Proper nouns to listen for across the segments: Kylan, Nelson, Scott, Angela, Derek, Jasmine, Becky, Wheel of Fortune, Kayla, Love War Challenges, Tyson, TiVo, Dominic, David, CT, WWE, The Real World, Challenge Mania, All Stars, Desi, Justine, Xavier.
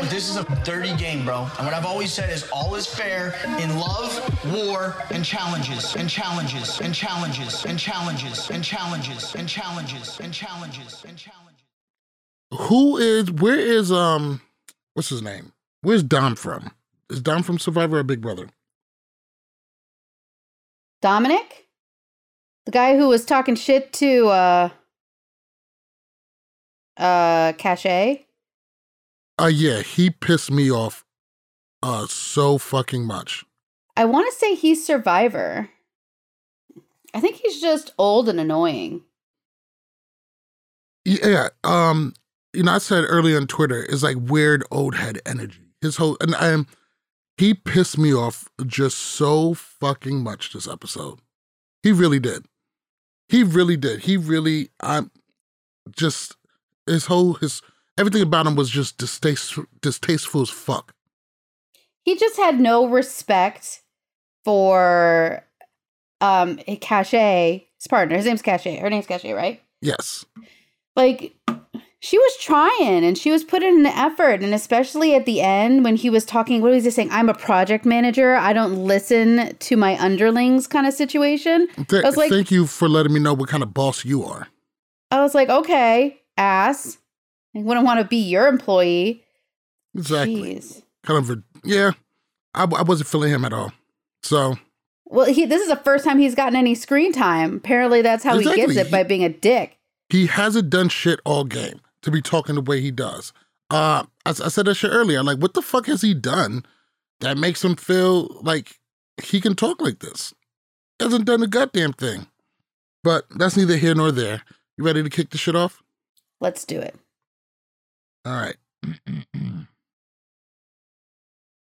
But this is a dirty game, bro. And what I've always said is all is fair in love, war, and challenges, and challenges, and challenges, and challenges, and challenges, and challenges, and challenges, and challenges. What's his name? Where's Dom from? Is Dom from Survivor or Big Brother? Dominic? The guy who was talking shit to, Cashay? Yeah, he pissed me off so fucking much. I want to say he's Survivor. I think he's just old and annoying. Yeah, you know, I said earlier on Twitter, it's like weird old head energy. His whole, and he pissed me off just so fucking much this episode. He really did. He really did. He really, everything about him was just distasteful as fuck. He just had no respect for Cashay, his partner. His name's Cashay. Her name's Cashay, right? Yes. Like, she was trying and she was putting in an effort. And especially at the end when he was talking, what was he saying? I'm a project manager. I don't listen to my underlings kind of situation. I was like, thank you for letting me know what kind of boss you are. I was like, okay, ass. I wouldn't want to be your employee. Exactly. Jeez. Kind of, yeah. I wasn't feeling him at all. So. Well, this is the first time he's gotten any screen time. Apparently that's how he gets it, by being a dick. He hasn't done shit all game to be talking the way he does. I said that shit earlier. Like, what the fuck has he done that makes him feel like he can talk like this? He hasn't done a goddamn thing. But that's neither here nor there. You ready to kick the shit off? Let's do it. All right.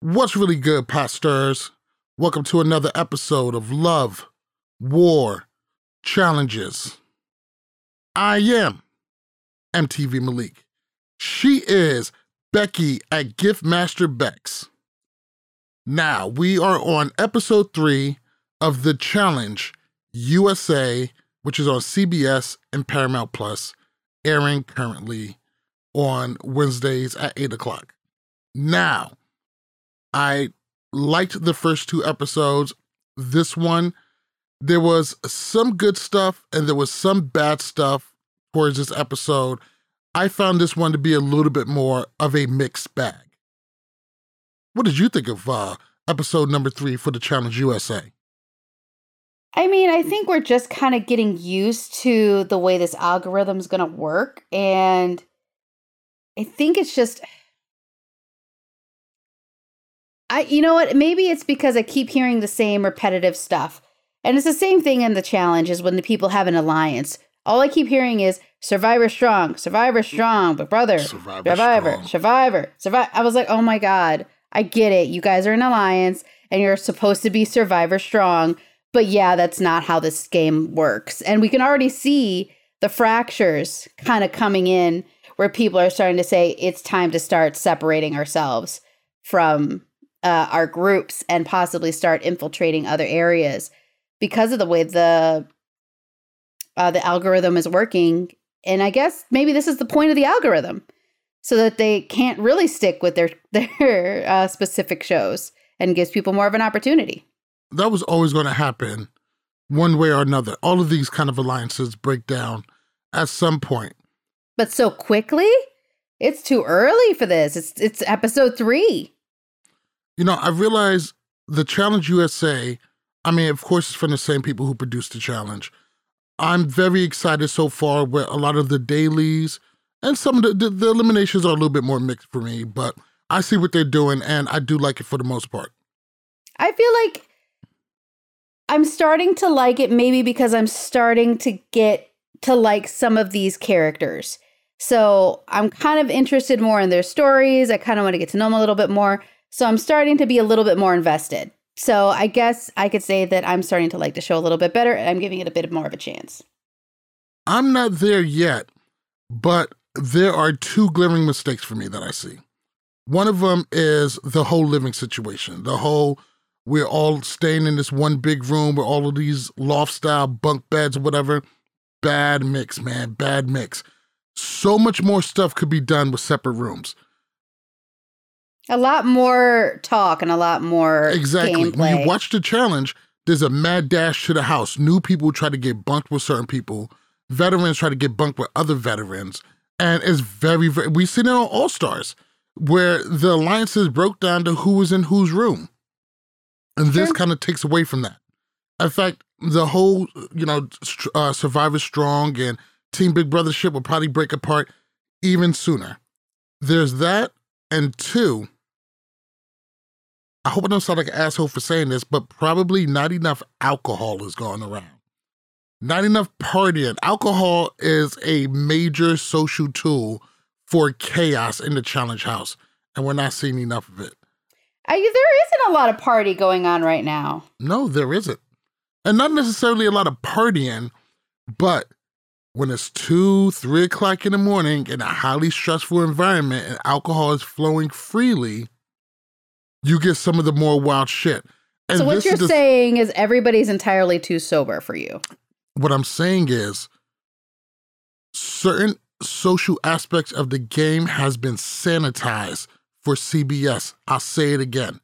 What's really good, Potsters? Welcome to another episode of Love, War, Challenges. I am MTV Malik. She is Becky at Giftmaster Bex. Now, we are on episode 3 of The Challenge USA, which is on CBS and Paramount Plus, airing currently on Wednesdays at 8 o'clock. Now, I liked the first 2 episodes. This one, there was some good stuff and there was some bad stuff towards this episode. I found this one to be a little bit more of a mixed bag. What did you think of episode number 3 for the Challenge USA? I mean, I think we're just kind of getting used to the way this algorithm is going to work. And I think it's just, you know what? Maybe it's because I keep hearing the same repetitive stuff. And it's the same thing in the challenge is when the people have an alliance. All I keep hearing is Survivor strong, but brother, Survivor. I was like, oh my God, I get it. You guys are an alliance and you're supposed to be Survivor strong. But yeah, that's not how this game works. And we can already see the fractures kind of coming in where people are starting to say it's time to start separating ourselves from our groups and possibly start infiltrating other areas. Because of the way the algorithm is working. And I guess maybe this is the point of the algorithm, so that they can't really stick with their specific shows and gives people more of an opportunity. That was always going to happen one way or another. All of these kind of alliances break down at some point. But so quickly? It's too early for this. It's episode 3. You know, I realize the Challenge USA... I mean, of course, it's from the same people who produced the challenge. I'm very excited so far with a lot of the dailies, and some of the eliminations are a little bit more mixed for me, but I see what they're doing, and I do like it for the most part. I feel like I'm starting to like it maybe because I'm starting to get to like some of these characters. So I'm kind of interested more in their stories. I kind of want to get to know them a little bit more. So I'm starting to be a little bit more invested. So I guess I could say that I'm starting to like the show a little bit better, and I'm giving it a bit more of a chance. I'm not there yet, but there are 2 glaring mistakes for me that I see. One of them is the whole living situation. The whole, we're all staying in this one big room with all of these loft-style bunk beds or whatever. Bad mix, man. Bad mix. So much more stuff could be done with separate rooms. A lot more talk and a lot more gameplay. When you watch the challenge, there's a mad dash to the house. New people try to get bunked with certain people. Veterans try to get bunked with other veterans. And it's very, very... We've seen it on All Stars, where the alliances broke down to who was in whose room. And this kind of takes away from that. In fact, the whole, Survivor Strong and Team Big Brothership will probably break apart even sooner. There's that, and two, I hope I don't sound like an asshole for saying this, but probably not enough alcohol is going around. Not enough partying. Alcohol is a major social tool for chaos in the challenge house, and we're not seeing enough of it. There isn't a lot of party going on right now. No, there isn't. And not necessarily a lot of partying, but when it's 2-3 o'clock in the morning in a highly stressful environment and alcohol is flowing freely, you get some of the more wild shit. And so what you're saying is everybody's entirely too sober for you. What I'm saying is certain social aspects of the game has been sanitized for CBS. I'll say it again.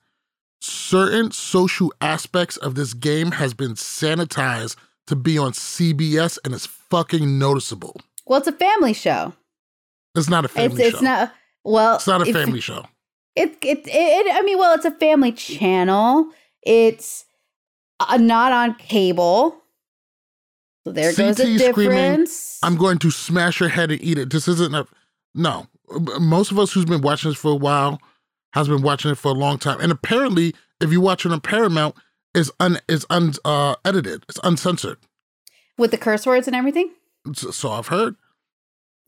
Certain social aspects of this game has been sanitized to be on CBS, and it's fucking noticeable. Well, it's a family show. It's not a family show. It's not. Well, it's not a family show. It's a family channel. It's not on cable. So there goes the difference. I'm going to smash your head and eat it. This isn't no. Most of us who's been watching this for a while has been watching it for a long time. And apparently, if you watch it on Paramount, it's edited. It's uncensored. With the curse words and everything? So I've heard.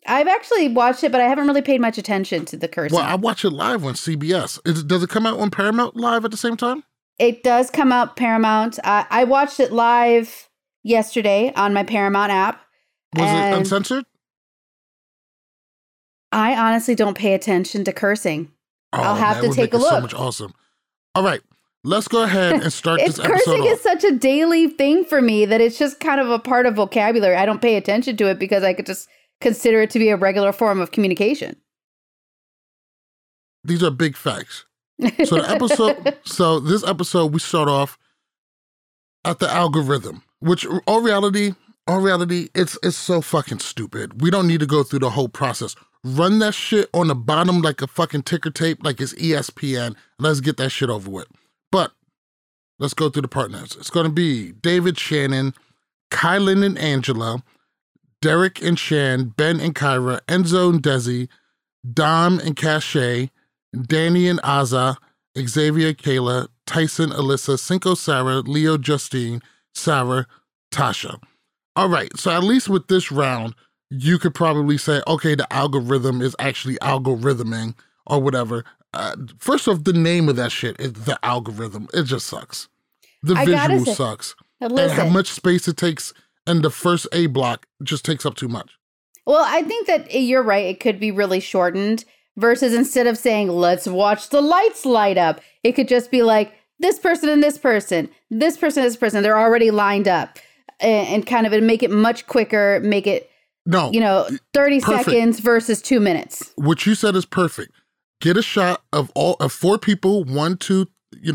I've actually watched it, but I haven't really paid much attention to the curse. Well, I watch it live on CBS. Does it come out on Paramount live at the same time? It does come out Paramount. I watched it live yesterday on my Paramount app. Was it uncensored? I honestly don't pay attention to cursing. Oh, I'll have to take a look. So much awesome. All right, let's go ahead and start this episode. Cursing is such a daily thing for me that it's just kind of a part of vocabulary. I don't pay attention to it because I could just consider it to be a regular form of communication. These are big facts. So this episode, we start off at the algorithm, which all reality, it's so fucking stupid. We don't need to go through the whole process. Run that shit on the bottom like a fucking ticker tape, like it's ESPN, and let's get that shit over with. But let's go through the partners. It's going to be David, Shannon, Kylan and Angela, Derek and Shan, Ben and Kyra, Enzo and Desi, Dom and Cashay, Danny and Azza, Xavier, Kayla, Tyson, Alyssa, Cinco, Sarah, Leo, Justine, Sarah, Tasha. All right, so at least with this round, you could probably say, okay, the algorithm is actually algorithming or whatever. First off, the name of that shit is the algorithm. It just sucks. The visual sucks. And how much space it takes in the first A block just takes up too much. Well, I think that you're right. It could be really shortened versus instead of saying, let's watch the lights light up. It could just be like this person and this person, this person, and this person. They're already lined up and kind of make it much quicker, make it 30 perfect. Seconds versus 2 minutes. What you said is perfect. Get a shot of all of four people. 1, 2, 3,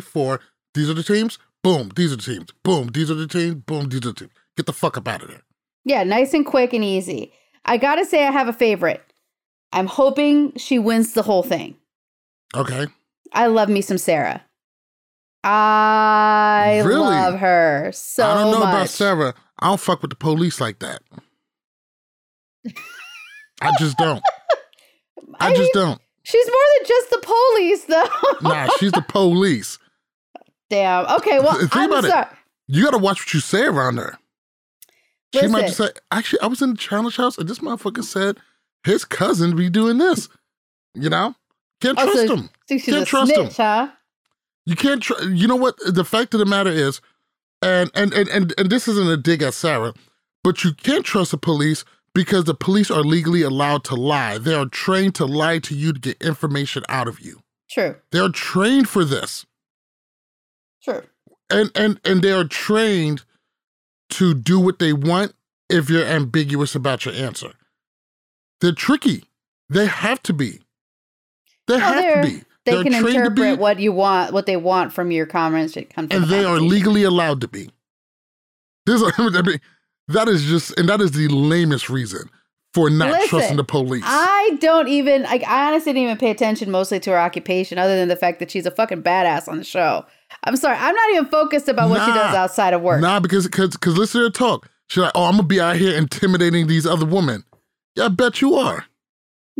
4. These are the teams. Boom. These are the teams. Boom. These are the teams. Boom. These are the teams. Get the fuck up out of there. Yeah. Nice and quick and easy. I got to say I have a favorite. I'm hoping she wins the whole thing. Okay. I love me some Sarah. I love her so much. I don't know about Sarah. I don't fuck with the police like that. I just don't. I just don't. She's more than just the police, though. Nah, she's the police. Damn. Okay, well, I'm sorry. You got to watch what you say around her. She might just say, actually, I was in the challenge house, and this motherfucker said his cousin be doing this. Can't trust him. Can't trust him. Huh? You can't trust. You know what? The fact of the matter is, and this isn't a dig at Sarah, but you can't trust the police because the police are legally allowed to lie. They are trained to lie to you to get information out of you. True. They are trained for this. True. And they are trained to do what they want if you're ambiguous about your answer. They're tricky. They have to be. There have to be. They can interpret what they want from your comments. And they are legally allowed to be. That is the lamest reason for not trusting the police. I honestly didn't even pay attention mostly to her occupation other than the fact that she's a fucking badass on the show. I'm sorry. I'm not even focused about what she does outside of work. Because listen to her talk. She's like, I'm going to be out here intimidating these other women. Yeah, I bet you are.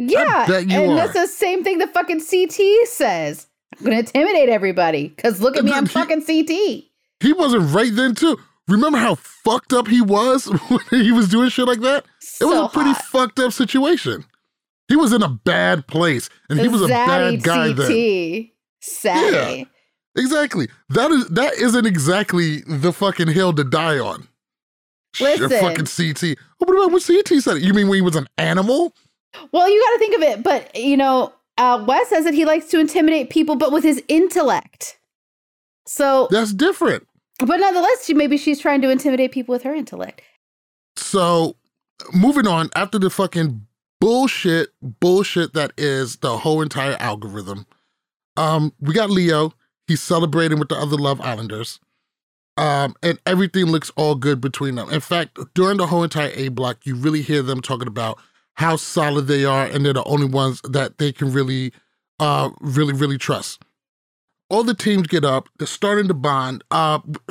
Yeah, and that's the same thing the fucking CT says. I'm going to intimidate everybody because look at me, I'm fucking CT. He wasn't right then, too. Remember how fucked up he was when he was doing shit like that? It was a pretty fucked up situation. He was in a bad place, and he was a bad guy then. Sad. Yeah, exactly. That isn't exactly the fucking hill to die on. Listen. Fucking CT. Oh, what about what CT said? You mean when he was an animal? Well, you got to think of it, but, Wes says that he likes to intimidate people, but with his intellect. So that's different. But nonetheless, maybe she's trying to intimidate people with her intellect. So moving on, after the fucking bullshit that is the whole entire algorithm, we got Leo. He's celebrating with the other Love Islanders. And everything looks all good between them. In fact, during the whole entire A block, you really hear them talking about how solid they are, and they're the only ones that they can really, really, really trust. All the teams get up. They're starting to bond.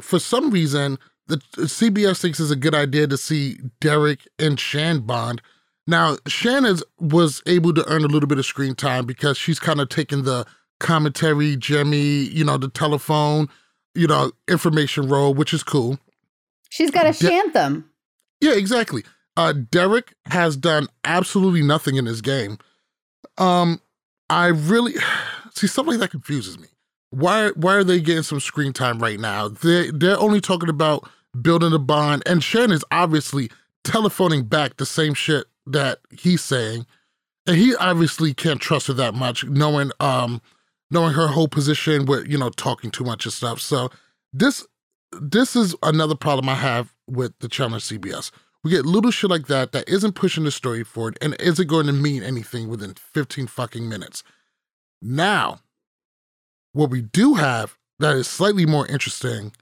For some reason, the CBS thinks it's a good idea to see Derek and Shan bond. Now, Shan was able to earn a little bit of screen time because she's kind of taking the commentary, Jimmy, the telephone, information role, which is cool. She's got a Shantham. Yeah, exactly. Derek has done absolutely nothing in this game. Stuff like that confuses me. Why are they getting some screen time right now? They're only talking about building a bond, and Shan is obviously telephoning back the same shit that he's saying, and he obviously can't trust her that much, knowing her whole position with talking too much and stuff. So this is another problem I have with the Challenge CBS. We get little shit like that isn't pushing the story forward and isn't going to mean anything within 15 fucking minutes. Now, what we do have that is slightly more interesting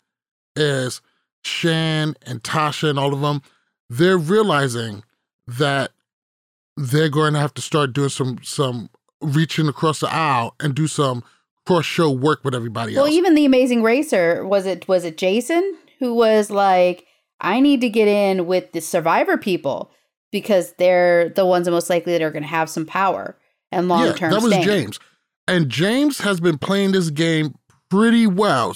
is Shan and Tasha and all of them, they're realizing that they're going to have to start doing some reaching across the aisle and do some cross-show work with everybody else. Well, even the Amazing Racer, was it Jason who was like, I need to get in with the Survivor people because they're the ones that most likely that are going to have some power and long-term that was staying. James. And James has been playing this game pretty well,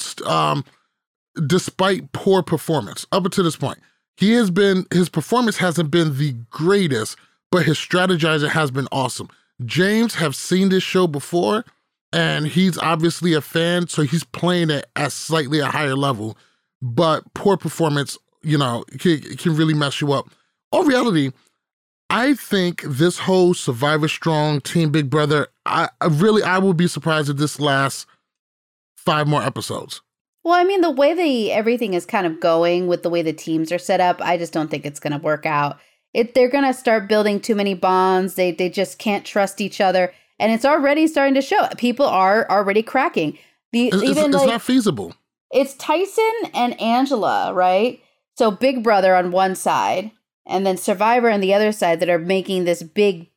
despite poor performance up until this point. His performance hasn't been the greatest, but his strategizing has been awesome. James have seen this show before, and he's obviously a fan, so he's playing it at slightly a higher level, but poor performance can really mess you up. All reality, I think this whole Survivor Strong, Team Big Brother, I would be surprised if this lasts 5 more episodes. Well, I mean, the way everything is kind of going with the way the teams are set up, I just don't think it's going to work out. They're going to start building too many bonds. They just can't trust each other. And it's already starting to show. People are already cracking. It's not feasible. It's Tyson and Angela, right? So Big Brother on one side and then Survivor on the other side that are making this big,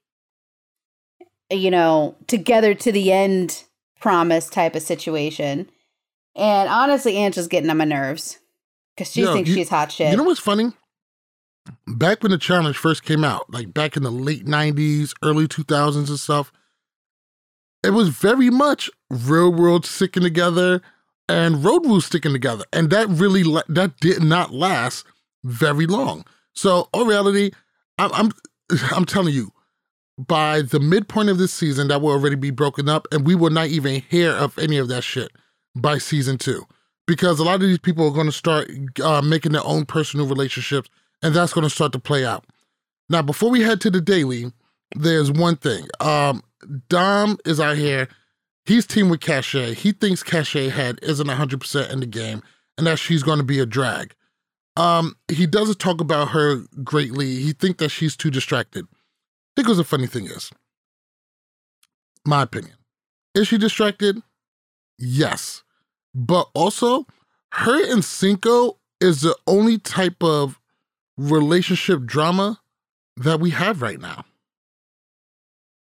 together to the end promise type of situation. And honestly, Angela's getting on my nerves because she thinks she's hot shit. You know what's funny? Back when the Challenge first came out, like back in the late 90s, early 2000s and stuff, it was very much real world sticking together and road rules sticking together. And that really, that did not last very long. So, in reality, I'm telling you, by the midpoint of this season, that will already be broken up, and we will not even hear of any of that shit by season 2. Because a lot of these people are going to start making their own personal relationships, and that's going to start to play out. Now, before we head to the daily, there's one thing. Dom is out here. He's teamed with Cashay. He thinks Cashay Head isn't 100% in the game and that she's going to be a drag. He doesn't talk about her greatly. He thinks that she's too distracted. I think what the funny thing is, my opinion, Is she distracted? Yes. But also, her and Cinco is the only type of relationship drama that we have right now.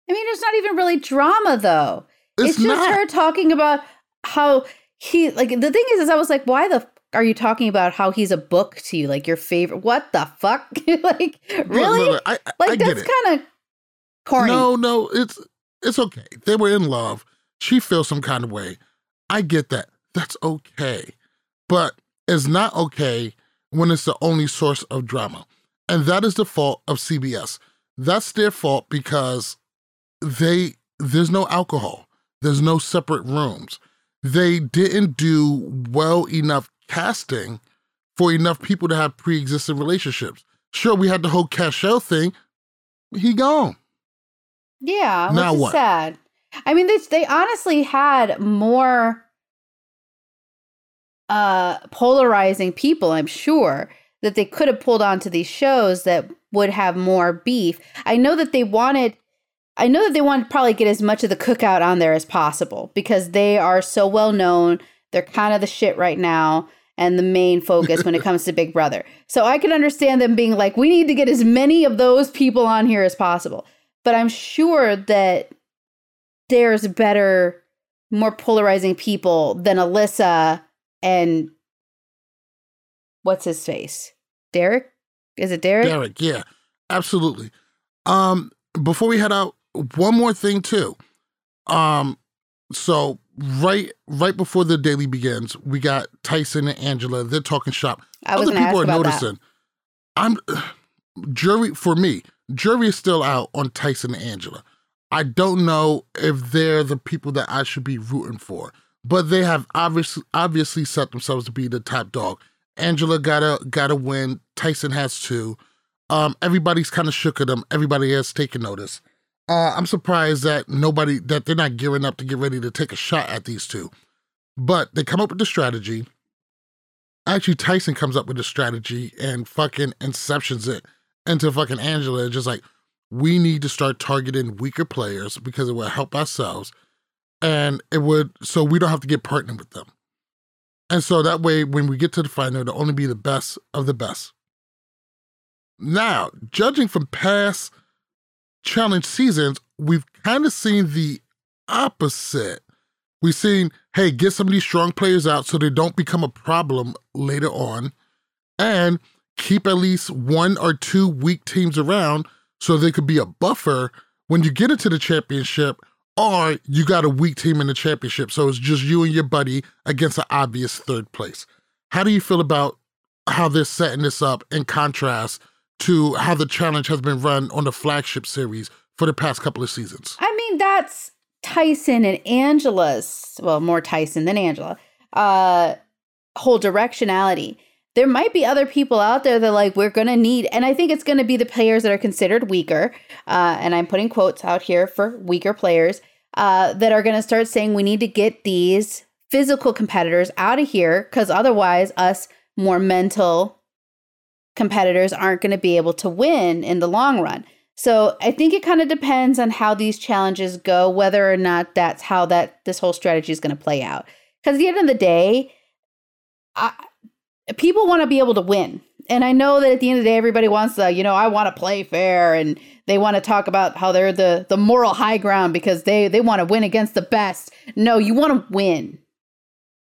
I mean, there's not even really drama, though. It's just not her talking about how he, like, the thing is I was like, why the are you talking about how he's a book to you? Like, your favorite, what the fuck? Like, really? No, I that's kind of corny. No, it's okay. They were in love. She feels some kind of way. I get that. That's okay. But it's not okay when it's the only source of drama. And that is the fault of CBS. That's their fault because there's no alcohol. There's no separate rooms. They didn't do well enough casting for enough people to have pre-existing relationships. Sure, we had the whole Cashay thing. He gone. Yeah, now which is what? Sad. I mean, they honestly had more polarizing people, I'm sure, that they could have pulled onto these shows that would have more beef. I know that they wanted to probably get as much of the cookout on there as possible because they are so well known. They're kind of the shit right now and the main focus when it comes to Big Brother. So I can understand them being like, we need to get as many of those people on here as possible. But I'm sure that there's better, more polarizing people than Alyssa and what's his face? Derek? Is it Derek? Derek, yeah. Absolutely. Before we head out, one more thing too. So right before the daily begins, we got Tyson and Angela. They're talking shop. Other people are noticing. Jury is still out on Tyson and Angela. I don't know if they're the people that I should be rooting for, but they have obviously set themselves to be the top dog. Angela gotta win. Tyson has to. Everybody's kind of shook at them. Everybody has taken notice. I'm surprised that they're not gearing up to get ready to take a shot at these two. But they come up with the strategy. Actually, Tyson comes up with the strategy and fucking inceptions it into fucking Angela. Just like, we need to start targeting weaker players because it will help ourselves. And it would, so we don't have to get partnered with them. And so that way, when we get to the final, it'll only be the best of the best. Now, judging from past challenge seasons, we've kind of seen the opposite. We've seen, hey, get some of these strong players out so they don't become a problem later on, and keep at least one or two weak teams around so they could be a buffer when you get into the championship, or you got a weak team in the championship. So it's just you and your buddy against an obvious third place. How do you feel about how they're setting this up in contrast to how the challenge has been run on the flagship series for the past couple of seasons? I mean, that's Tyson and Angela's, well, more Tyson than Angela, whole directionality. There might be other people out there that like, we're going to need, and I think it's going to be the players that are considered weaker, and I'm putting quotes out here for weaker players, that are going to start saying we need to get these physical competitors out of here because otherwise us more mental competitors aren't going to be able to win in the long run. So I think it kind of depends on how these challenges go, whether or not that's how this whole strategy is going to play out. Because at the end of the day, people want to be able to win. And I know that at the end of the day, everybody wants to, I want to play fair. And they want to talk about how they're the moral high ground because they want to win against the best. No, you want to win.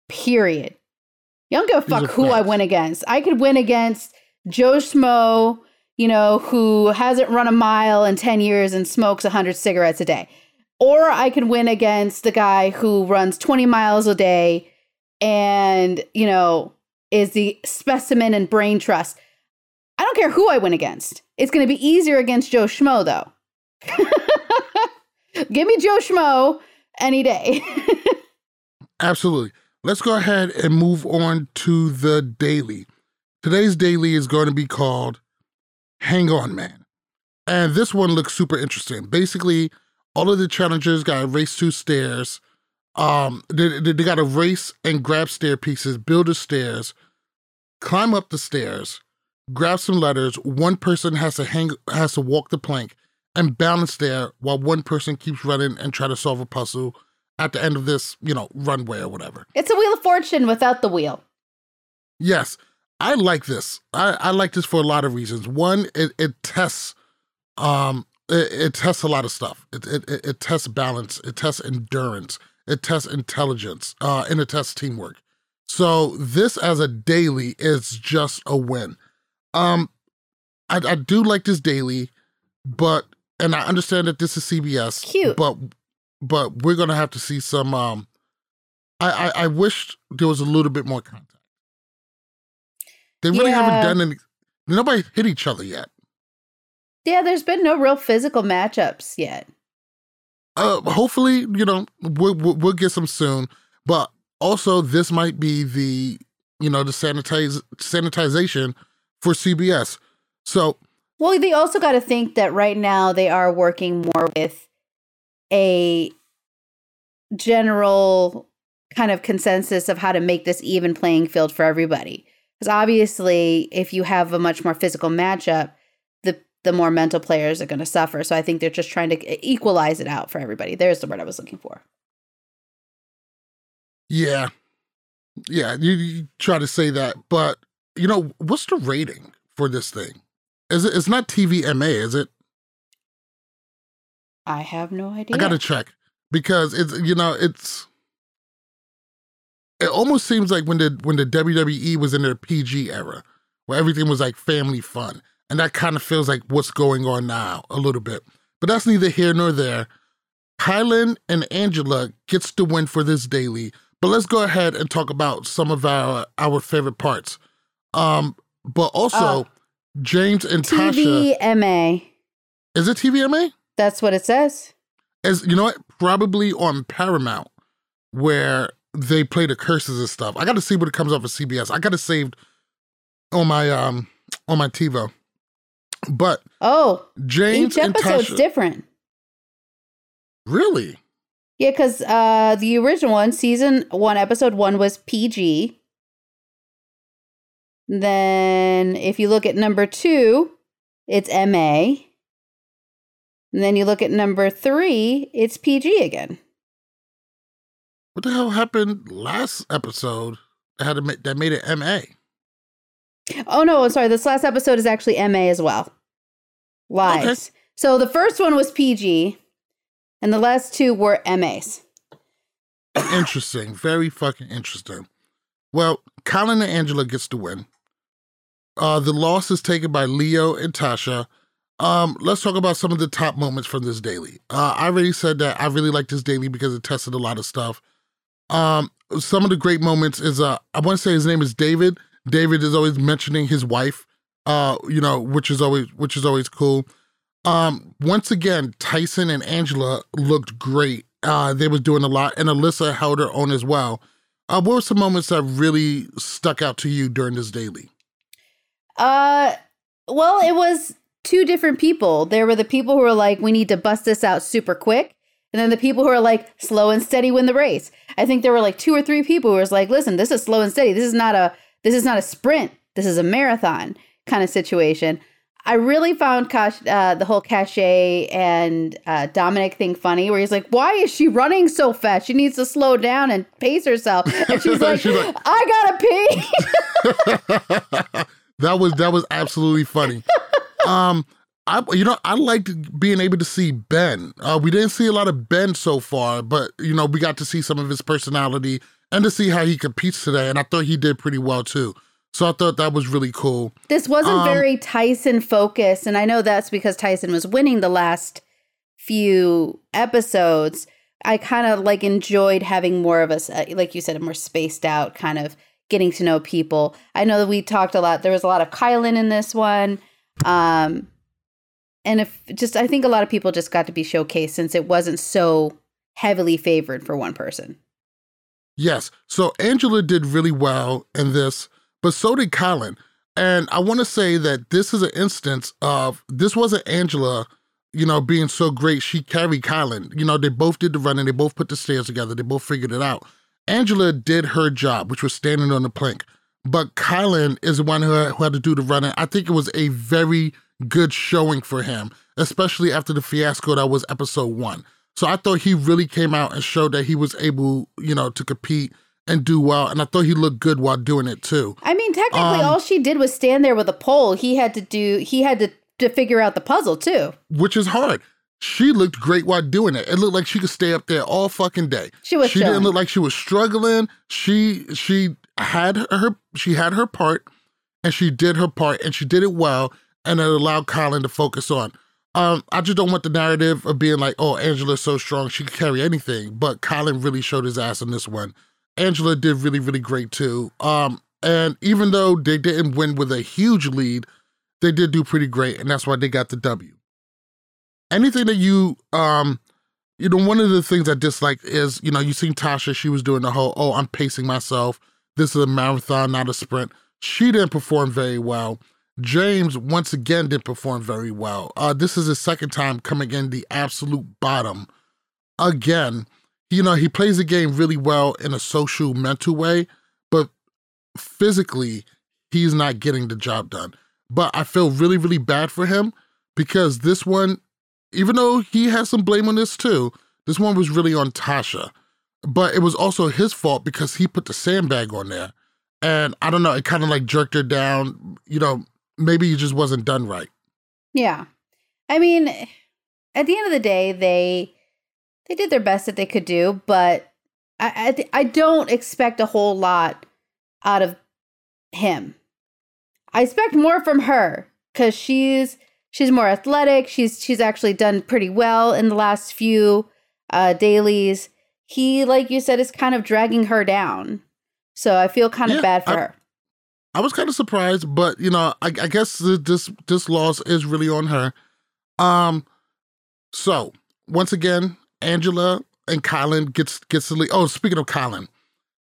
Period. I don't give a fuck who I win against. I could win against Joe Schmo, who hasn't run a mile in 10 years and smokes 100 cigarettes a day. Or I could win against the guy who runs 20 miles a day and, is the specimen and brain trust. I don't care who I win against. It's going to be easier against Joe Schmo, though. Give me Joe Schmo any day. Absolutely. Let's go ahead and move on to the daily. Today's daily is going to be called Hang On Man. And this one looks super interesting. Basically, all of the challengers got to race two stairs. They got to race and grab stair pieces, build the stairs, climb up the stairs, grab some ladders. One person has to walk the plank and balance there while one person keeps running and try to solve a puzzle at the end of this, you know, runway or whatever. It's a Wheel of Fortune without the wheel. Yes. I like this. I like this for a lot of reasons. One, it tests a lot of stuff. It tests balance. It tests endurance. It tests intelligence. And it tests teamwork. So this as a daily is just a win. I do like this daily, but, and I understand that this is CBS. Cute. But we're going to have to see some, I wish there was a little bit more contact. They really haven't done any, nobody hit each other yet. Yeah, there's been no real physical matchups yet. Hopefully, you know, we'll get some soon. But also, this might be the, you know, the sanitization for CBS. So, well, they also got to think that right now they are working more with a general kind of consensus of how to make this even playing field for everybody. Because obviously, if you have a much more physical matchup, the more mental players are going to suffer. So I think they're just trying to equalize it out for everybody. There's the word I was looking for. Yeah. Yeah, you try to say that. But, you know, what's the rating for this thing? It's not TVMA, is it? I have no idea. I got to check. Because, it almost seems like when the WWE was in their PG era, where everything was like family fun. And that kind of feels like what's going on now a little bit. But that's neither here nor there. Kylan and Angela gets the win for this daily. But let's go ahead and talk about some of our favorite parts. But also, James and Tasha. TVMA. Is it TVMA? That's what it says. As you know what? Probably on Paramount, where they play the curses and stuff. I got to see what it comes up for CBS. I got it saved on my TiVo. But James each episode's and Tasha, different. Really? Yeah, because the original one, season 1, episode 1 was PG. Then if you look at number 2, it's MA. And then you look at number 3, it's PG again. What the hell happened last episode that made it MA? Oh, no, I'm sorry. This last episode is actually MA as well. Lies. Okay. So the first one was PG, and the last two were MAs. Interesting. Very fucking interesting. Well, Colin and Angela gets the win. The loss is taken by Leo and Tasha. Let's talk about some of the top moments from this daily. I already said that I really like this daily because it tested a lot of stuff. Some of the great moments is, I want to say his name is David. David is always mentioning his wife, which is always cool. Once again, Tyson and Angela looked great. They was doing a lot, and Alyssa held her own as well. What were some moments that really stuck out to you during this daily? Well, it was two different people. There were the people who were like, we need to bust this out super quick. And then the people who are like, slow and steady win the race. I think there were like 2 or 3 people who was like, listen, this is slow and steady. This is not a sprint. This is a marathon kind of situation. I really found the whole Cashay and Dominic thing funny, where he's like, why is she running so fast? She needs to slow down and pace herself. And she's like, I gotta pee. That was absolutely funny. I liked being able to see Ben. We didn't see a lot of Ben so far, but, you know, we got to see some of his personality and to see how he competes today. And I thought he did pretty well, too. So I thought that was really cool. This wasn't very Tyson focused. And I know that's because Tyson was winning the last few episodes. I kind of like enjoyed having more of us, like you said, a more spaced out kind of getting to know people. I know that we talked a lot. There was a lot of Kylan in this one. And I think a lot of people just got to be showcased since it wasn't so heavily favored for one person. Yes. So Angela did really well in this. But so did Colin. And I want to say that this is an instance of, this wasn't Angela, you know, being so great. She carried Colin. You know, they both did the running. They both put the stairs together. They both figured it out. Angela did her job, which was standing on the plank. But Colin is the one who had to do the running. I think it was a very good showing for him, especially after the fiasco that was episode 1. So I thought he really came out and showed that he was able, you know, to compete and do well. And I thought he looked good while doing it too. I mean, technically all she did was stand there with a pole. He had to figure out the puzzle too. Which is hard. She looked great while doing it. It looked like she could stay up there all fucking day. She didn't look like she was struggling. She had her part, and she did her part, and she did it well, and it allowed Kylan to focus on. I just don't want the narrative of being like, oh, Angela's so strong, she can carry anything. But Kylan really showed his ass on this one. Angela did really, really great too. And even though they didn't win with a huge lead, they did do pretty great, and that's why they got the W. Anything that you, you know, one of the things I dislike is, you know, you seen Tasha, she was doing the whole, oh, I'm pacing myself. This is a marathon, not a sprint. She didn't perform very well. James, once again, didn't perform very well. This is his second time coming in the absolute bottom. Again, you know, he plays the game really well in a social, mental way, but physically, he's not getting the job done. But I feel really, really bad for him because this one, even though he has some blame on this too, this one was really on Tasha. But it was also his fault because he put the sandbag on there. And I don't know, it kind of like jerked her down. You know, maybe it just wasn't done right. Yeah. I mean, at the end of the day, they did their best that they could do. But I don't expect a whole lot out of him. I expect more from her because she's more athletic. She's actually done pretty well in the last few dailies. He, like you said, is kind of dragging her down. So I feel kind of bad for her. I was kind of surprised, but, you know, I guess this loss is really on her. So, once again, Angela and Kylan gets the lead. Oh, speaking of Kylan,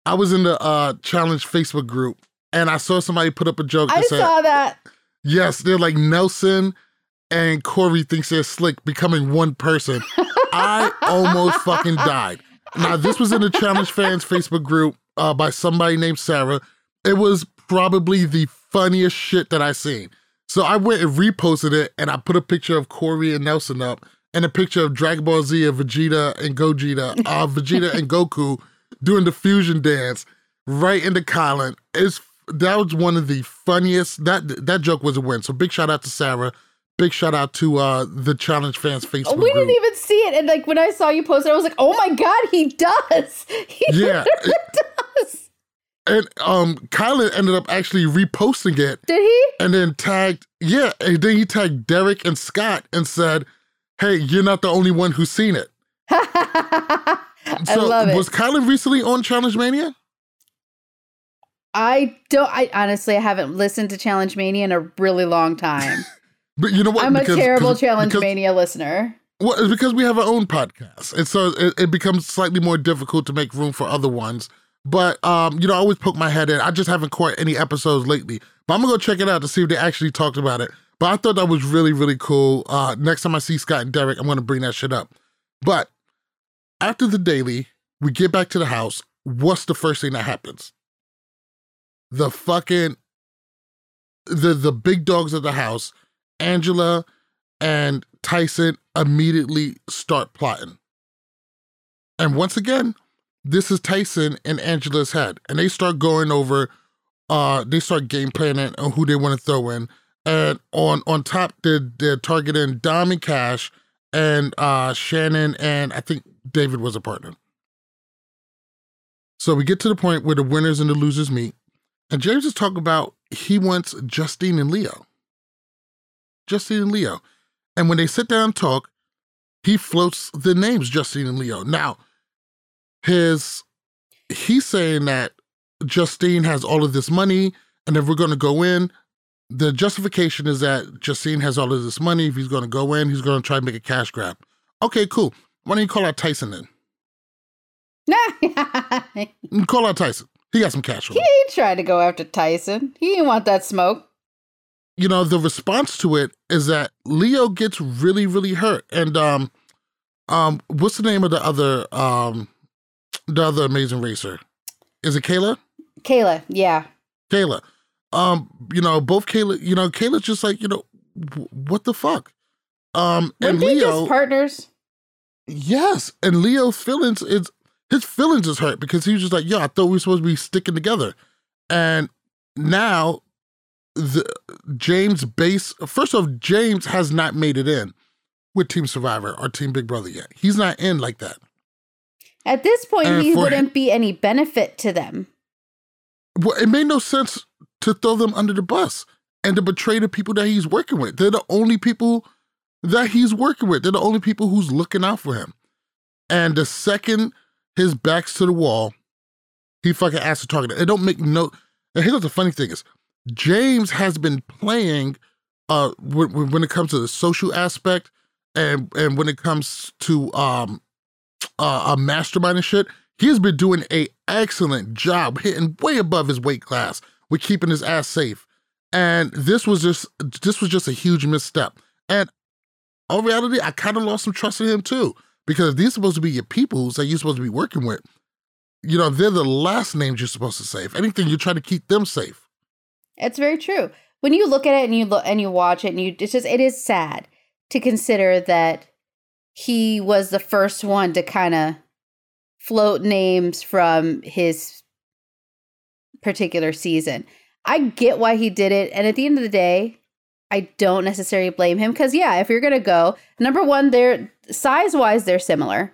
I was in the Challenge Facebook group, and I saw somebody put up a joke. I saw that. Yes, they're like, Nelson and Corey thinks they're slick, becoming one person. I almost fucking died. Now, this was in the Challenge Fans Facebook group by somebody named Sarah. It was probably the funniest shit that I seen. So I went and reposted it, and I put a picture of Corey and Nelson up, and a picture of Dragon Ball Z of Vegeta and Goku doing the fusion dance right into Kylan. That was one of the funniest. That joke was a win. So big shout out to Sarah. Big shout out to the Challenge Fans Facebook We didn't group. Even see it. And like when I saw you post it, I was like, oh my God, he does. He does. And Kylan ended up actually reposting it. Did he? And then tagged Derek and Scott and said, hey, you're not the only one who's seen it. I love it. Was Kylan recently on Challenge Mania? I honestly haven't listened to Challenge Mania in a really long time. But you know what? I'm a terrible Challenge Mania listener. Well, it's because we have our own podcast. And so it becomes slightly more difficult to make room for other ones. But, you know, I always poke my head in. I just haven't caught any episodes lately. But I'm going to go check it out to see if they actually talked about it. But I thought that was really, really cool. Next time I see Scott and Derek, I'm going to bring that shit up. But after the daily, we get back to the house. What's the first thing that happens? The fucking, the big dogs of the house, Angela and Tyson, immediately start plotting. And once again, this is Tyson in Angela's head. And they start going over, they start game planning on who they want to throw in. And on top, they're targeting Dom and Cash and Shannon, and I think David was a partner. So we get to the point where the winners and the losers meet. And James is talking about he wants Justine and Leo. And when they sit down and talk, he floats the names Justine and Leo. Now, he's saying that Justine has all of this money, and if we're going to go in, the justification is that Justine has all of this money. If he's going to go in, he's going to try to make a cash grab. Okay, cool. Why don't you call out Tyson then? Call out Tyson. He got some cash on him. He ain't trying to go after Tyson. He didn't want that smoke. You know, the response to it is that Leo gets really, really hurt. And what's the name of the other Amazing Racer? Is it Kayla? Kayla, yeah. Kayla. You know, both Kayla, you know, Kayla's just like, you know, what the fuck? Weren't they just partners? Yes, and Leo's feelings is his feelings is hurt because he was just like, "Yo, I thought we were supposed to be sticking together," and now the James base. First off, James has not made it in with Team Survivor or Team Big Brother yet. He's not in like that. At this point, and he wouldn't be any benefit to them. Well, it made no sense to throw them under the bus and to betray the people that he's working with. They're the only people that he's working with. They're the only people who's looking out for him. And the second his back's to the wall, he fucking asks to target it. It don't make no... And here's what the funny thing is. James has been playing when it comes to the social aspect and when it comes to a mastermind and shit, he's been doing an excellent job hitting way above his weight class with keeping his ass safe. And this was just a huge misstep. And in reality, I kind of lost some trust in him too, because these are supposed to be your peoples that you're supposed to be working with. You know, they're the last names you're supposed to save. Anything, you're trying to keep them safe. It's very true. When you look at it and you watch it and it is sad to consider that he was the first one to kind of float names from his particular season. I get why he did it. And at the end of the day, I don't necessarily blame him because, yeah, if you're going to go, number one, they're size-wise, they're similar.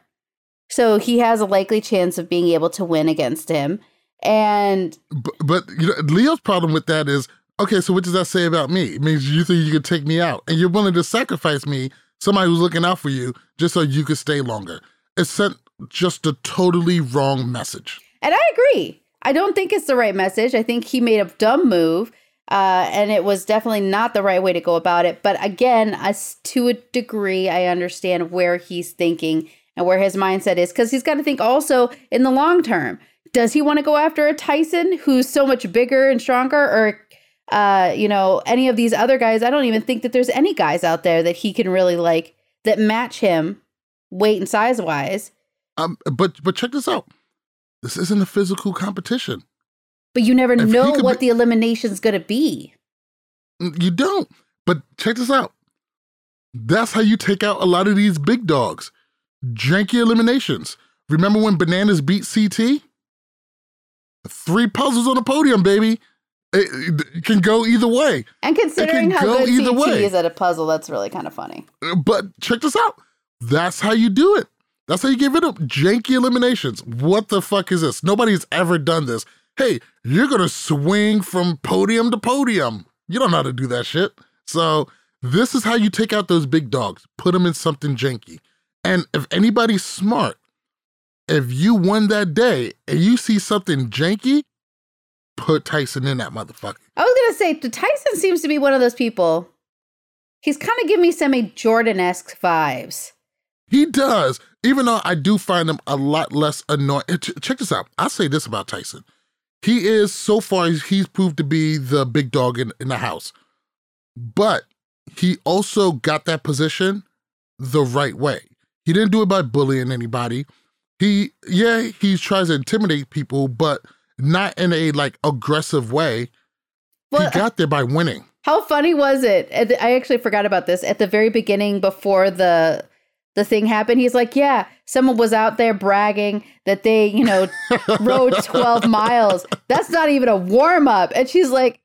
So he has a likely chance of being able to win against him. And but you know, Leo's problem with that is, okay, so what does that say about me? It means you think you can take me out and you're willing to sacrifice me, somebody who's looking out for you, just so you could stay longer. It sent just a totally wrong message. And I agree. I don't think it's the right message. I think he made a dumb move, and it was definitely not the right way to go about it. But again, to a degree, I understand where he's thinking and where his mindset is, because he's got to think also in the long term. Does he want to go after a Tyson who's so much bigger and stronger, or, you know, any of these other guys? I don't even think that there's any guys out there that he can really like that match him weight and size wise. But check this out. This isn't a physical competition. But you never know what the elimination's going to be. You don't. But check this out. That's how you take out a lot of these big dogs. Janky eliminations. Remember when Bananas beat CT? 3 puzzles on the podium, baby. It can go either way. And considering how good CT is at a puzzle, that's really kind of funny. But check this out. That's how you do it. That's how you get rid of janky eliminations. What the fuck is this? Nobody's ever done this. Hey, you're going to swing from podium to podium. You don't know how to do that shit. So this is how you take out those big dogs. Put them in something janky. And if anybody's smart, if you won that day and you see something janky, put Tyson in that motherfucker. I was going to say, Tyson seems to be one of those people. He's kind of giving me semi-Jordan-esque vibes. He does, even though I do find him a lot less annoying. Check this out. I'll say this about Tyson. He is, so far, he's proved to be the big dog in the house. But he also got that position the right way. He didn't do it by bullying anybody. He tries to intimidate people, but not in a like aggressive way. Well, he got there by winning. How funny was it? I actually forgot about this at the very beginning before the thing happened. He's like, yeah, someone was out there bragging that they, you know, rode 12 miles. That's not even a warm up. And she's like,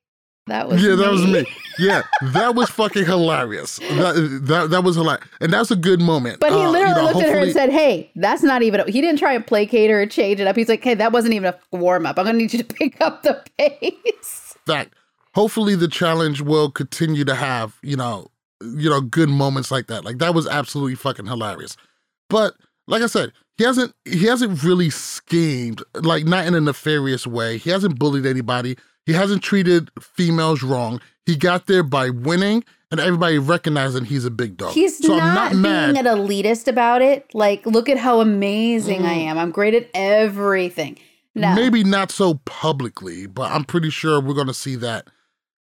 that was me. Yeah, that was fucking hilarious. That was hilarious. And that's a good moment. But he literally looked at her and said, hey, that's not even... He didn't try and placate her or change it up. He's like, hey, that wasn't even a warm-up. I'm going to need you to pick up the pace. Fact. Hopefully the challenge will continue to have, you know, good moments like that. Like, that was absolutely fucking hilarious. But, like I said, he hasn't really schemed, like, not in a nefarious way. He hasn't bullied anybody. He hasn't treated females wrong. He got there by winning and everybody recognizing he's a big dog. He's so not being an elitist about it. Like, look at how amazing I am. I'm great at everything. No. Maybe not so publicly, but I'm pretty sure we're going to see that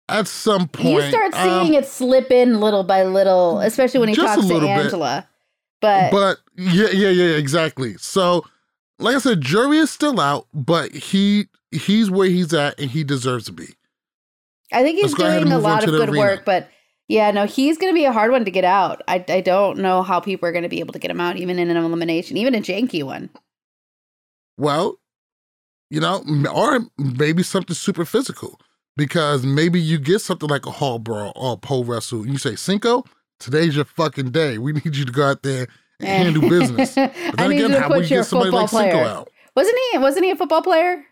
at some point. You start seeing it slip in little by little, especially when he talks to Angela. But yeah, exactly. So, like I said, jury is still out, but he's where he's at and he deserves to be. I think he's doing a lot of good work, but Yeah, no, he's going to be a hard one to get out. I don't know how people are going to be able to get him out, even in an elimination, even a janky one. Well, you know, or maybe something super physical, because maybe you get something like a hall brawl or a pole wrestle. And you say, Cinco, today's your fucking day. We need you to go out there and handle business. But then I need again, you to how would you get somebody like player. Cinco out? Wasn't he a football player?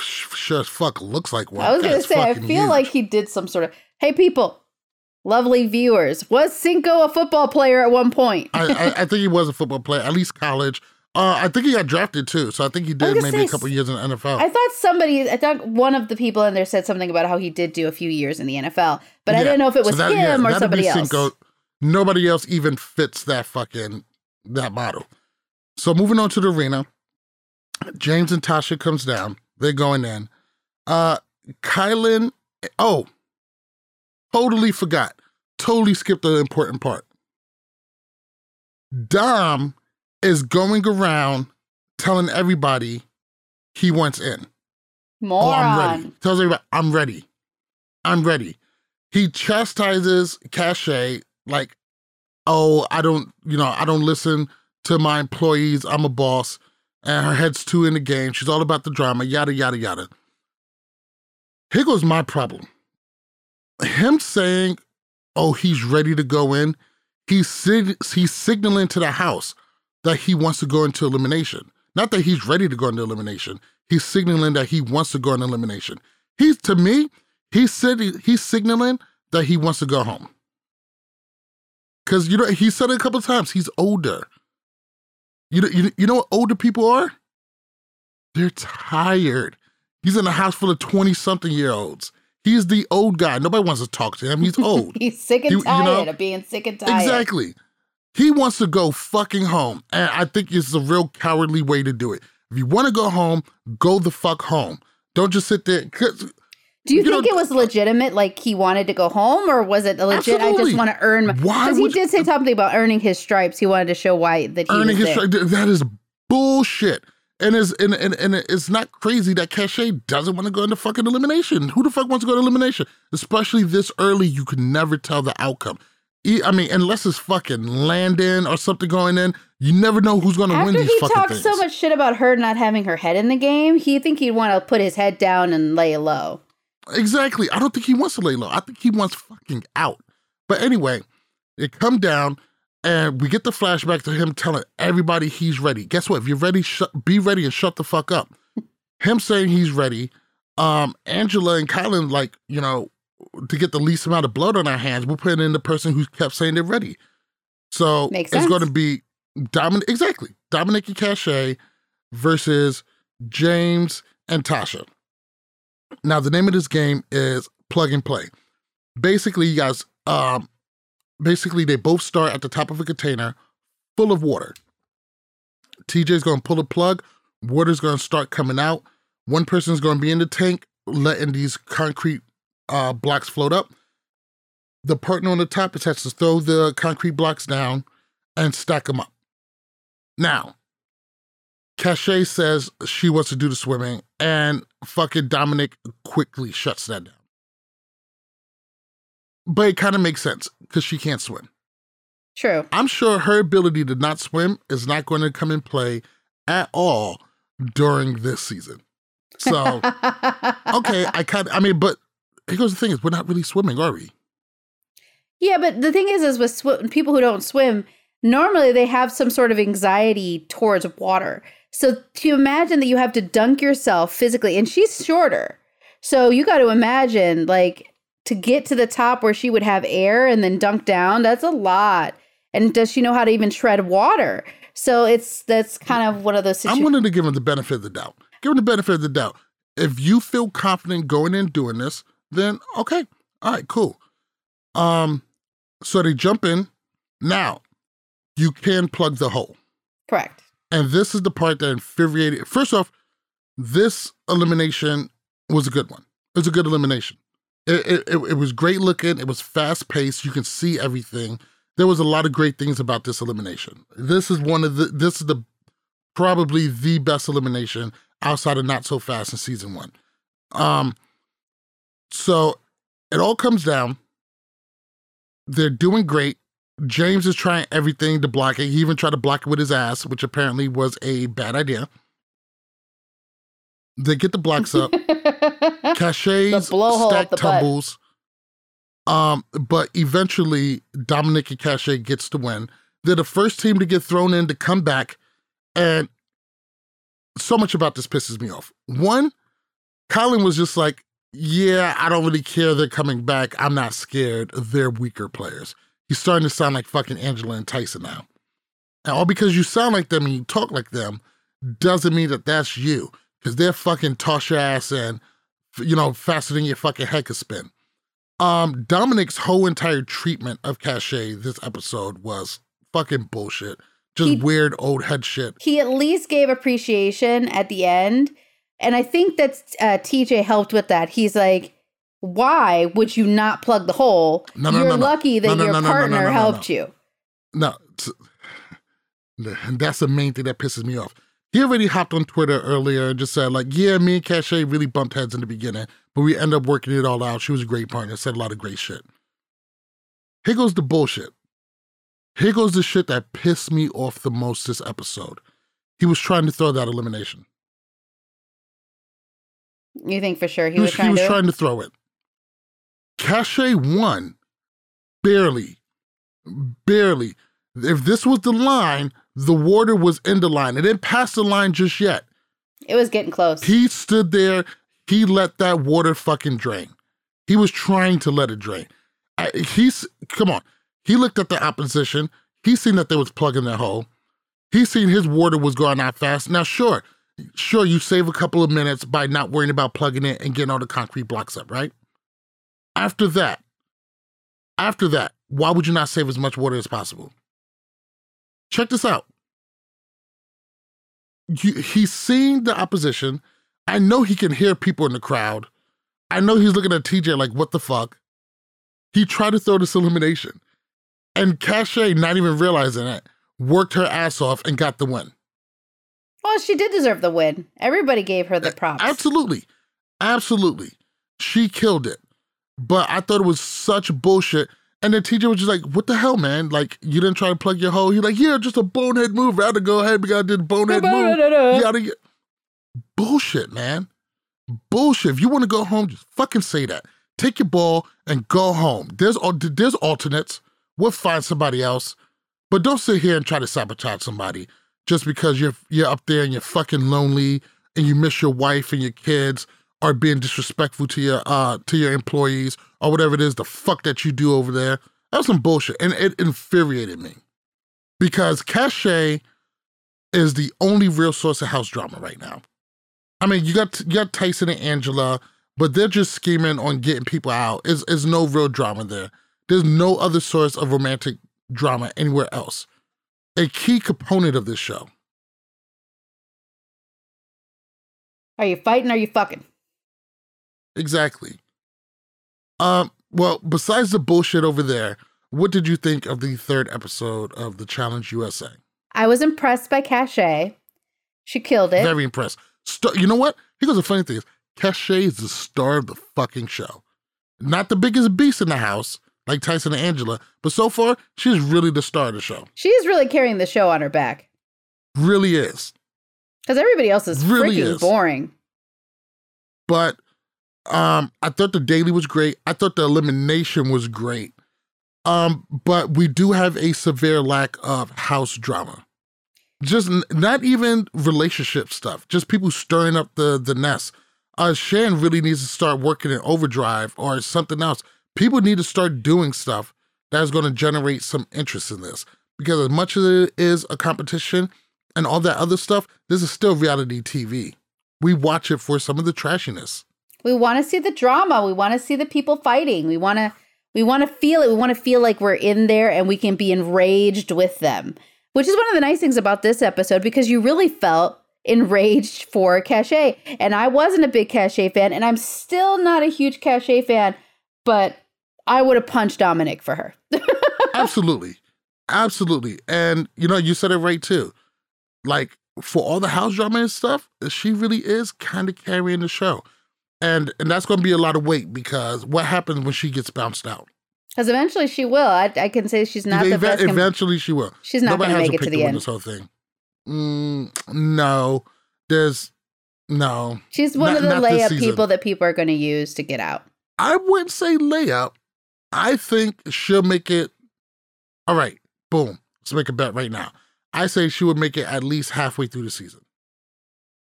Sure as fuck looks like one. I was going to say, I feel like he did some sort of... Hey, people, lovely viewers. Was Cinco a football player at one point? I think he was a football player, at least college. I think he got drafted, too. So I think he did maybe a couple years in the NFL. I thought one of the people in there said something about how he did do a few years in the NFL. But yeah. I didn't know if it was him or somebody else. Cinco. Nobody else even fits that model. So moving on to the arena, James and Tasha comes down. They're going in. Kylan, totally forgot. Totally skipped the important part. Dom is going around telling everybody he wants in. Moron. Oh, I'm ready. Tells everybody, I'm ready. I'm ready. He chastises Cashay like, I don't listen to my employees. I'm a boss. And her head's too in the game. She's all about the drama, yada, yada, yada. Here goes my problem. Him saying, he's ready to go in, he's signaling to the house that he wants to go into elimination. Not that he's ready to go into elimination. He's signaling that he wants to go into elimination. He's signaling that he wants to go home. Because, he said it a couple of times, he's older. You know what older people are? They're tired. He's in a house full of 20-something-year-olds. He's the old guy. Nobody wants to talk to him. He's old. He's sick and tired of being sick and tired. Exactly. He wants to go fucking home. And I think it's a real cowardly way to do it. If you want to go home, go the fuck home. Don't just sit there. Do you think it was legitimate, like he wanted to go home, or was it legit, absolutely. I just want to earn my... Because he did say something about earning his stripes. He wanted to show why that he earning was his stripes. That is bullshit. And it's not crazy that Cashay doesn't want to go into fucking elimination. Who the fuck wants to go to elimination? Especially this early, you can never tell the outcome. Unless it's fucking Landon or something going in, you never know who's going to win these fucking things. After he talks so much shit about her not having her head in the game, he'd want to put his head down and lay low. Exactly. I don't think he wants to lay low. I think he wants fucking out. But anyway, they come down and we get the flashback to him telling everybody he's ready. Guess what? If you're ready, be ready and shut the fuck up. Him saying he's ready. Angela and Kylan, to get the least amount of blood on our hands, we're putting in the person who kept saying they're ready. So makes sense. It's going to be Dominic. Exactly. Dominic and Cashay versus James and Tasha. Now, the name of this game is Plug and Play. Basically, you guys, they both start at the top of a container full of water. TJ's going to pull a plug. Water's going to start coming out. One person's going to be in the tank, letting these concrete blocks float up. The partner on the top has to throw the concrete blocks down and stack them up. Now, Cashay says she wants to do the swimming, and fucking Dominic quickly shuts that down. But it kind of makes sense, because she can't swim. True. I'm sure her ability to not swim is not going to come in play at all during this season. So, okay, but here goes the thing is, we're not really swimming, are we? Yeah, but the thing is with people who don't swim, normally they have some sort of anxiety towards water. So to imagine that you have to dunk yourself physically, and she's shorter. So you got to imagine, to get to the top where she would have air and then dunk down, that's a lot. And does she know how to even tread water? So that's kind of one of those situations. I'm willing to give him the benefit of the doubt. Give him the benefit of the doubt. If you feel confident going in and doing this, then okay. All right, cool. So they jump in. Now, you can plug the hole. Correct. And this is the part that infuriated. First off, this elimination was a good one. It was a good elimination. It was great looking. It was fast paced. You can see everything. There was a lot of great things about this elimination. This is probably the best elimination outside of Not So Fast in season 1. So it all comes down They're doing great. James is trying everything to block it. He even tried to block it with his ass, which apparently was a bad idea. They get the blocks up. Cashay's stack tumbles. But eventually, Dominic and Cashay gets to win. They're the first team to get thrown in to come back. And so much about this pisses me off. One, Kylan was just like, yeah, I don't really care. They're coming back. I'm not scared. They're weaker players. He's starting to sound like fucking Angela and Tyson now. And all because you sound like them and you talk like them doesn't mean that that's you. Because they're fucking toss your ass and, you know, faster than your fucking head could spin. Dominic's whole entire treatment of Cashay this episode was fucking bullshit. Just weird old head shit. He at least gave appreciation at the end. And I think that TJ helped with that. He's like, why would you not plug the hole? You're lucky that your partner helped you. No, that's the main thing that pisses me off. He already hopped on Twitter earlier and just said, like, yeah, me and Cashay really bumped heads in the beginning, but we ended up working it all out. She was a great partner, said a lot of great shit. Here goes the bullshit. Here goes the shit that pissed me off the most this episode. He was trying to throw that elimination. You think for sure he was trying to throw it? Cashay won. Barely. Barely. If this was the line, the water was in the line. It didn't pass the line just yet. It was getting close. He stood there. He let that water fucking drain. He was trying to let it drain. Come on. He looked at the opposition. He seen that they was plugging that hole. He seen his water was going out fast. Now, sure, you save a couple of minutes by not worrying about plugging it and getting all the concrete blocks up, right? After that, why would you not save as much water as possible? Check this out. He's seeing the opposition. I know he can hear people in the crowd. I know he's looking at TJ like, what the fuck? He tried to throw this elimination. And Cashay, not even realizing it, worked her ass off and got the win. Well, she did deserve the win. Everybody gave her the props. Absolutely. Absolutely. She killed it. But I thought it was such bullshit. And then TJ was just like, what the hell, man? Like, you didn't try to plug your hole? He's like, yeah, just a bonehead move. Rather go ahead, we gotta do the bonehead move. You gotta get... Bullshit, man. Bullshit. If you want to go home, just fucking say that. Take your ball and go home. There's alternates. We'll find somebody else. But don't sit here and try to sabotage somebody. Just because you're up there and you're fucking lonely and you miss your wife and your kids or being disrespectful to your employees or whatever it is, the fuck that you do over there. That was some bullshit. And it infuriated me. Because Cashay is the only real source of house drama right now. I mean, you got Tyson and Angela, but they're just scheming on getting people out. There's no real drama there. There's no other source of romantic drama anywhere else. A key component of this show. Are you fighting or are you fucking? Exactly. Well, besides the bullshit over there, what did you think of the third episode of The Challenge USA? I was impressed by Cashay. She killed it. Very impressed. You know what? Here's the funny thing is, Cashay is the star of the fucking show. Not the biggest beast in the house, like Tyson and Angela. But so far, she's really the star of the show. She's really carrying the show on her back. Really is. Because everybody else is really freaking boring. But I thought the daily was great. I thought the elimination was great. But we do have a severe lack of house drama. Just not even relationship stuff. Just people stirring up the nest. Shan really needs to start working in overdrive or something else. People need to start doing stuff that's going to generate some interest in this. Because as much as it is a competition and all that other stuff, this is still reality TV. We watch it for some of the trashiness. We want to see the drama. We want to see the people fighting. We want to feel it. We want to feel like we're in there and we can be enraged with them. Which is one of the nice things about this episode because you really felt enraged for Cashay. And I wasn't a big Cashay fan and I'm still not a huge Cashay fan, but I would have punched Dominic for her. Absolutely. Absolutely. And, you know, you said it right, too. Like, for all the house drama and stuff, she really is kind of carrying the show. And that's going to be a lot of weight because what happens when she gets bounced out? Because eventually she will. I can say she's not the best. Eventually she will. She's not going to make it to the end. This whole thing. No. There's... No. She's one of the layup people that people are going to use to get out. I wouldn't say layup. I think she'll make it... All right. Boom. Let's make a bet right now. I say she would make it at least halfway through the season.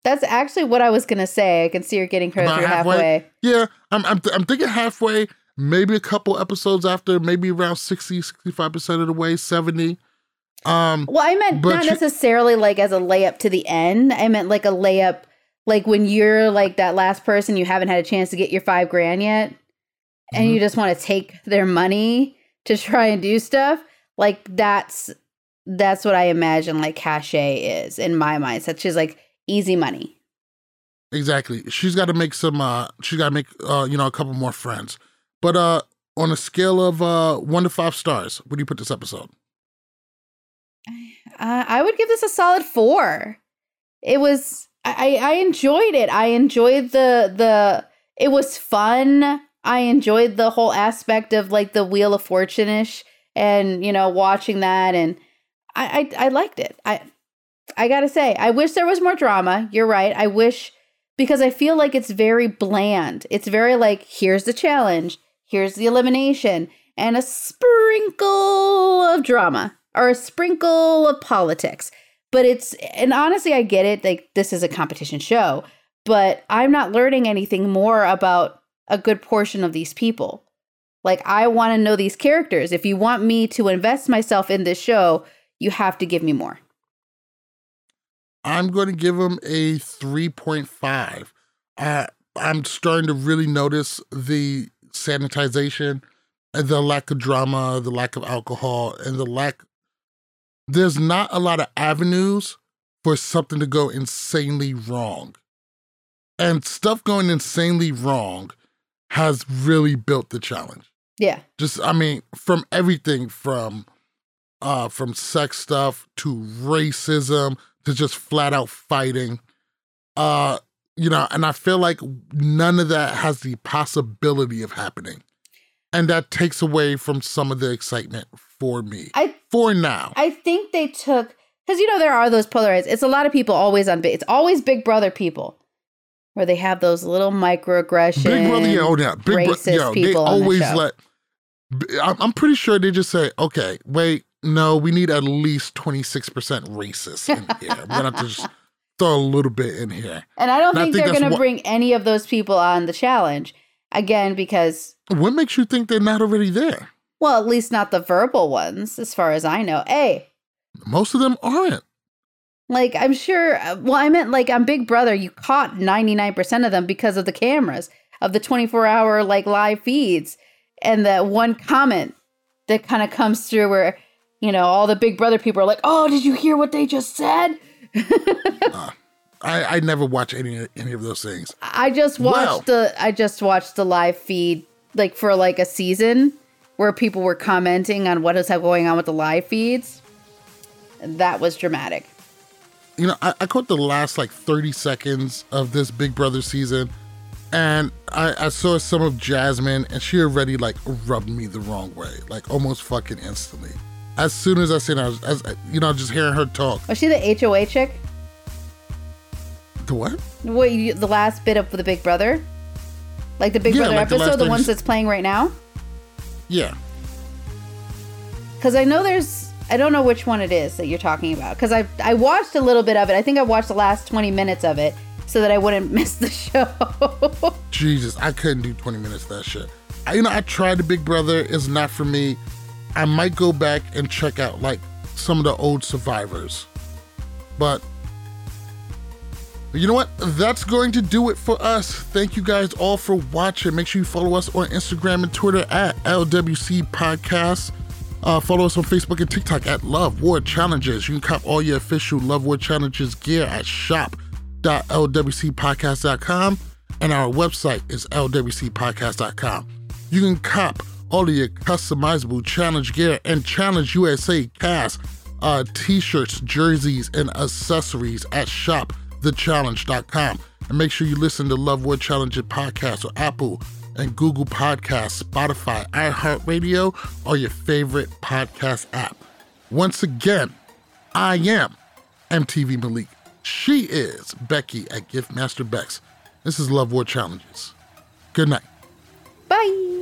That's actually what I was going to say. I can see her getting her through halfway. Yeah. I'm thinking halfway, maybe a couple episodes after, maybe around 60, 65% of the way, 70. Well, I meant not necessarily like as a layup to the end. I meant like a layup... Like when you're like that last person, you haven't had a chance to get your $5,000 yet, and you just want to take their money to try and do stuff. Like that's what I imagine like Cashay is in my mind. So she's like easy money. Exactly. She's got to make some. She's got to make a couple more friends. But on a scale of 1 to 5 stars, where do you put this episode? I would give this a solid 4. It was. I enjoyed it. I enjoyed the it was fun. I enjoyed the whole aspect of like the Wheel of Fortune-ish and, watching that. And I liked it. I got to say, I wish there was more drama. You're right. I wish, because I feel like it's very bland. It's very like, here's the challenge. Here's the elimination and a sprinkle of drama or a sprinkle of politics. But it's, and honestly, I get it. Like, this is a competition show, but I'm not learning anything more about a good portion of these people. Like, I want to know these characters. If you want me to invest myself in this show, you have to give me more. I'm going to give them a 3.5. I'm starting to really notice the sanitization, the lack of drama, the lack of alcohol, and the lack. There's not a lot of avenues for something to go insanely wrong. And stuff going insanely wrong has really built the challenge. Yeah. Just, I mean, from everything from sex stuff to racism to just flat out fighting. And I feel like none of that has the possibility of happening. And that takes away from some of the excitement for me, for now. I think they took, because, there are those polarized. It's a lot of people always it's always Big Brother people where they have those little microaggressions. Big Brother, racist people on the show. I'm pretty sure they just say, okay, wait, no, we need at least 26% racist in here. We're going to have to just throw a little bit in here. And I don't think they're going to bring any of those people on the challenge. Again, because... What makes you think they're not already there? Well, at least not the verbal ones, as far as I know. Hey. Most of them aren't. Like, I'm sure... Well, I meant, like, on Big Brother, you caught 99% of them because of the cameras, of the 24-hour, like, live feeds. And that one comment that kind of comes through where, all the Big Brother people are like, oh, did you hear what they just said? I never watch any of those things. I just watched the live feed like for like a season where people were commenting on what is going on with the live feeds. That was dramatic. I caught the last like 30 seconds of this Big Brother season, and I saw some of Jasmine, and she already like rubbed me the wrong way, like almost fucking instantly. As soon as I seen her, just hearing her talk. Was she the HOA chick? The what? Wait, the last bit of the Big Brother? Like the Big Brother like episode, the ones that's playing right now? Yeah. Because I know I don't know which one it is that you're talking about. Because I watched a little bit of it. I think I watched the last 20 minutes of it so that I wouldn't miss the show. Jesus, I couldn't do 20 minutes of that shit. I tried the Big Brother. It's not for me. I might go back and check out like some of the old Survivors. But... You know what? That's going to do it for us. Thank you guys all for watching. Make sure you follow us on Instagram and Twitter at LWC Podcast. Follow us on Facebook and TikTok at Love War Challenges. You can cop all your official Love War Challenges gear at shop.lwcpodcast.com. And our website is lwcpodcast.com. You can cop all of your customizable challenge gear and Challenge USA cast t-shirts, jerseys, and accessories at shop.lwcpodcast.com. And make sure you listen to Love War Challenges podcast on Apple, and Google Podcasts, Spotify, iHeartRadio, or your favorite podcast app. Once again, I am MTV Malik. She is Becky at Giftmaster Bex. This is Love War Challenges. Good night. Bye.